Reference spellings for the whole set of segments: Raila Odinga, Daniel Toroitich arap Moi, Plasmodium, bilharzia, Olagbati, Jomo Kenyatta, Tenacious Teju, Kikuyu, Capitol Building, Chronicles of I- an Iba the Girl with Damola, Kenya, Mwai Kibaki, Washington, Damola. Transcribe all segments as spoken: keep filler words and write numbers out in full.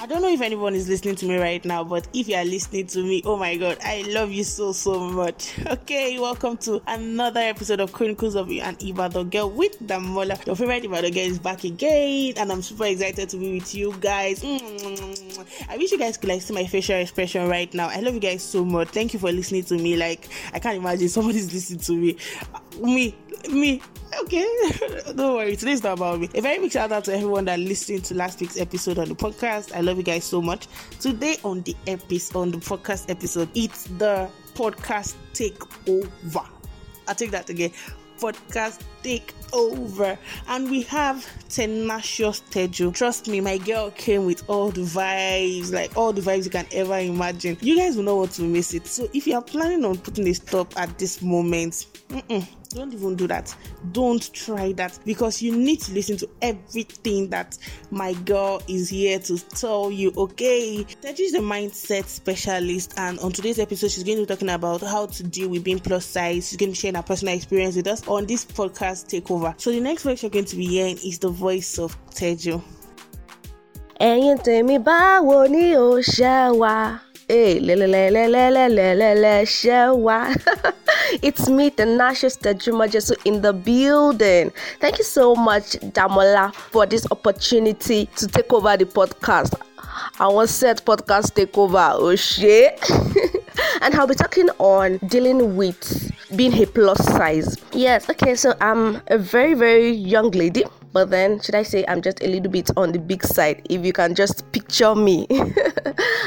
I don't know if anyone is listening to me right now, but if you are listening to me, oh my god, I love you so, so much. Okay, welcome to another episode of Chronicles of I- an Iba the Girl with Damola. Your favorite Iba the Girl is back again, and I'm super excited to be with you guys. Mm-hmm. I wish you guys could like see my facial expression right now. I love you guys so much. Thank you for listening to me. Like, I can't imagine somebody's listening to me. Me, me. Okay, don't worry, today's not about me. A very big shout out to everyone that listened to last week's episode on the podcast. I love you guys so much. Today on the episode, on the podcast episode, it's the podcast takeover. I'll take that again. Podcast takeover. And we have Tenacious Teju. Trust me, my girl came with all the vibes, like all the vibes you can ever imagine. You guys will not want to miss it. So if you are planning on putting a stop at this moment, mm-mm. Don't even do that. Don't try that, because you need to listen to everything that my girl is here to tell you, okay? Teju is a mindset specialist, and on today's episode, she's going to be talking about how to deal with being plus size. She's going to be sharing her personal experience with us on this podcast takeover. So the next voice you're going to be hearing is the voice of Teju. Ẹ̀yin tèmi báwo ni o ṣe wà? Hey, le le le le le le le le le Shewa. It's me, Tenacious Teju Majesu, in the building. Thank you so much, Damola, for this opportunity to take over the podcast. I want said podcast takeover, oh shit. And I'll be talking on dealing with being a plus size. Yes, okay, so I'm a very, very young lady. But then, should I say I'm just a little bit on the big side, if you can just picture me.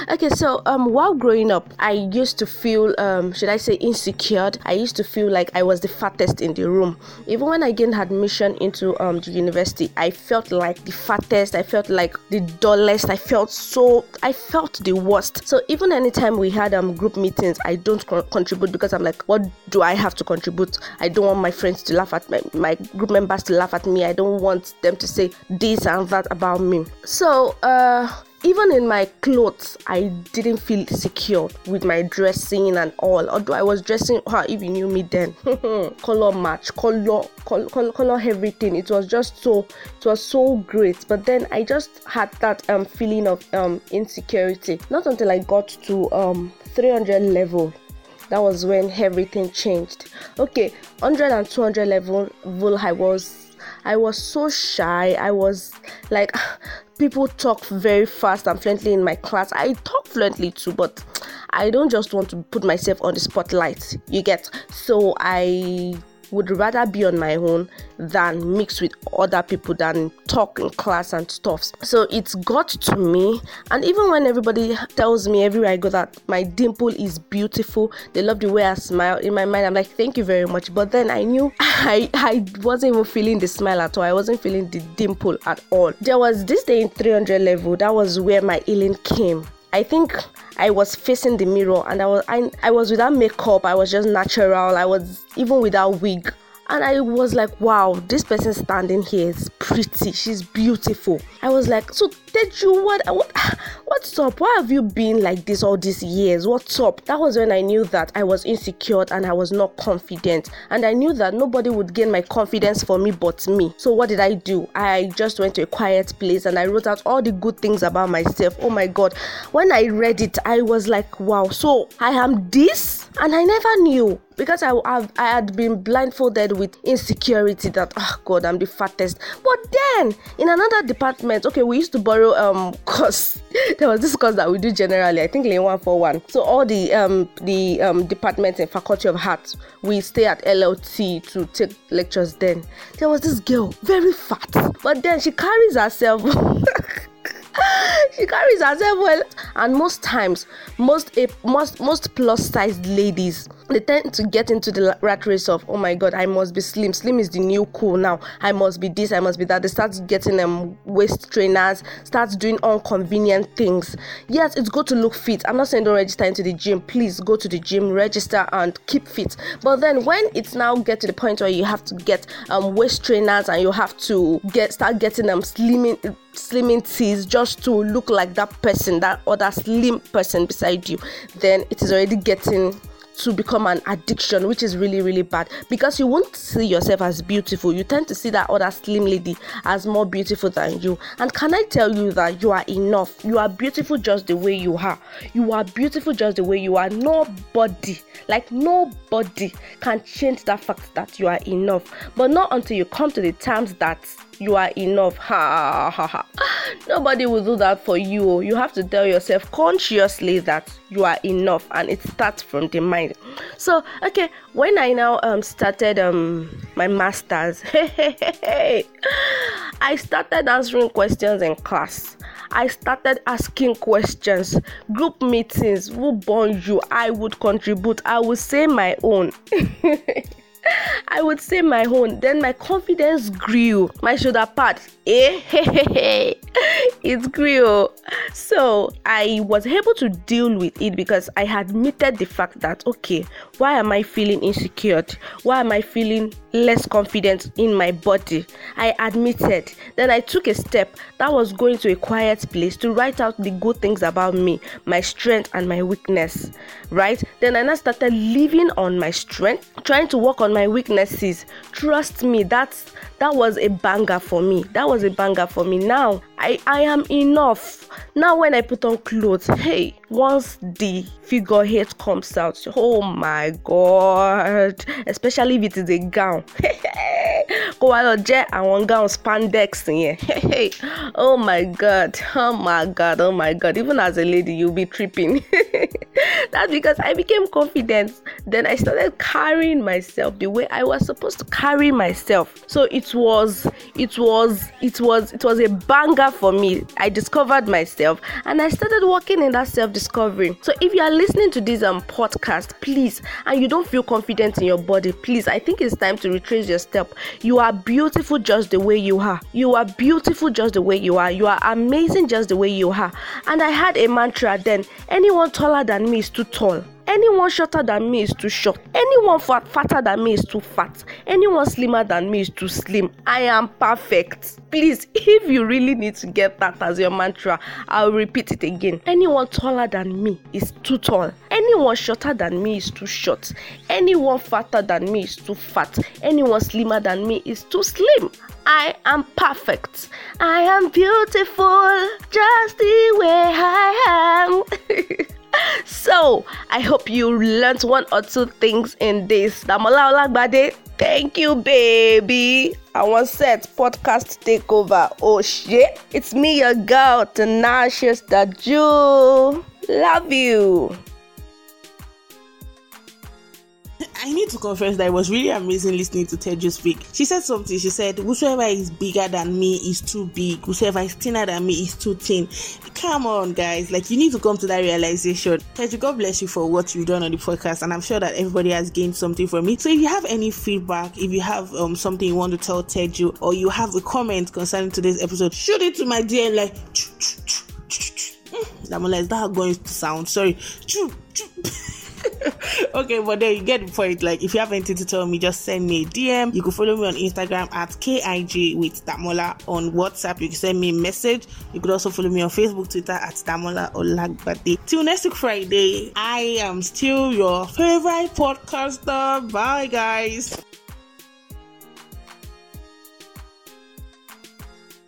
Okay, so um, while growing up, I used to feel, um, should I say insecure. I used to feel like I was the fattest in the room. Even when I gained admission into um, the university, I felt like the fattest, I felt like the dullest, I felt so, I felt the worst. So even anytime we had um, group meetings, I don't co- contribute because I'm like, what do I have to contribute? I don't want my friends to laugh at me, my group members to laugh at me. I don't want them to say this and that about me. So uh even in my clothes, I didn't feel secure with my dressing and all, although I was dressing, oh, if you knew me then, color match, color, color, color, everything. It was just so, it was so great. But then I just had that um feeling of um insecurity. Not until I got to um three hundred level. That was when everything changed. Okay, one hundred and two hundred level, I was I was so shy. I was like, people talk very fast and fluently in my class. I talk fluently too, but I don't just want to put myself on the spotlight. You get? So I would rather be on my own than mix with other people than talk in class and stuff. So it's got to me, and even when everybody tells me everywhere I go that my dimple is beautiful, they love the way I smile, in my mind I'm like, thank you very much. But then I knew I, I wasn't even feeling the smile at all. I wasn't feeling the dimple at all. There was this day in three hundred level, that was where my healing came. I think I was facing the mirror, and I was I, I was without makeup. I was just natural. I was even without wig, and I was like, wow, this person standing here is pretty. She's beautiful. I was like, so Teju, what what what's up? Why have you been like this all these years? What's up? That was when I knew that I was insecure and I was not confident, and I knew that nobody would gain my confidence for me but me. So what did I do? I just went to a quiet place and I wrote out all the good things about myself. Oh my god, when I read it, I was like, wow, so I am this? And I never knew, because I I, I had been blindfolded with insecurity that, oh god, I'm the fattest. But then in another department, okay, we used to borrow um course. There was this course that we do generally, I think in one forty-one. So all the um the um departments and faculty of arts, we stay at L L T to take lectures. Then there was this girl, very fat, but then she carries herself she carries herself well, and most times most most most plus sized ladies, they tend to get into the rat race of, oh my god, I must be slim, slim is the new cool now, I must be this, I must be that. They start getting um waist trainers, starts doing inconvenient things. Yes, it's good to look fit, I'm not saying don't register into the gym, please go to the gym, register and keep fit. But then when it's now get to the point where you have to get um waist trainers and you have to get start getting um slimming slimming teas just to look like that person, that other slim person beside you, then it is already getting to become an addiction, which is really, really bad, because you won't see yourself as beautiful. You tend to see that other slim lady as more beautiful than you. And can I tell you that you are enough? You are beautiful just the way you are. You are beautiful just the way you are. Nobody, like nobody, can change that fact that you are enough. But not until you come to the terms that you are enough. Ha ha ha. Nobody will do that for you. You have to tell yourself consciously that you are enough, and it starts from the mind. So, okay, when I now um started um my masters, hey, hey, hey, hey, I started answering questions in class. I started asking questions, group meetings, who born you? I would contribute. I would say my own. I would say my own. Then my confidence grew. My shoulder pad, eh? Hey, hey, hey. It grew. So I was able to deal with it because I admitted the fact that, okay, why am I feeling insecure? Why am I feeling less confident in my body? I admitted. Then I took a step. That was going to a quiet place to write out the good things about me, my strength and my weakness, right? Then I now started living on my strength, trying to work on my weaknesses. Trust me, that's that was a banger for me. That was a banger for me. Now I, I am enough. Now when I put on clothes, hey, once the figurehead comes out, oh my God, especially if it is a gown. I want gown spandex in here. Oh my God, oh my God, oh my God. Even as a lady, you'll be tripping. That's because I became confident. Then I started carrying myself the way I was supposed to carry myself. So it was, it was, it was, it was a banger for me. I discovered myself and I started working in that self-discovery. So if you are listening to this um, podcast, please, and you don't feel confident in your body, please, I think it's time to retrace your step. You are beautiful just the way you are. You are beautiful just the way you are. You are amazing just the way you are. And I had a mantra then: anyone taller than me is too tall. Anyone shorter than me is too short. Anyone fat, fatter than me is too fat. Anyone slimmer than me is too slim. I am perfect. Please, if you really need to get that as your mantra, I'll repeat it again. Anyone taller than me is too tall. Anyone shorter than me is too short. Anyone fatter than me is too fat. Anyone slimmer than me is too slim. I am perfect. I am beautiful just the way I am. So, I hope you learned one or two things in this. Damola Olagbati, thank you, baby. I want set podcast takeover. Oh shit. It's me, your girl, Tenacious Teju. Love you. I need to confess that it was really amazing listening to Teju speak. She said something. She said, whosoever is bigger than me is too big. Whosoever is thinner than me is too thin. Come on, guys. Like, you need to come to that realization. Teju, God bless you for what you've done on the podcast. And I'm sure that everybody has gained something from it. So if you have any feedback, if you have um, something you want to tell Teju, or you have a comment concerning today's episode, shoot it to my D M like, Damola, is that how going to sound? Sorry. Okay, but there you get the point. Like, if you have anything to tell me, just send me a D M. You can follow me on Instagram at K I G with Damola. On WhatsApp, you can send me a message. You could also follow me on Facebook, Twitter at Damola Olagbati. Till next week Friday, I am still your favorite podcaster. Bye, guys.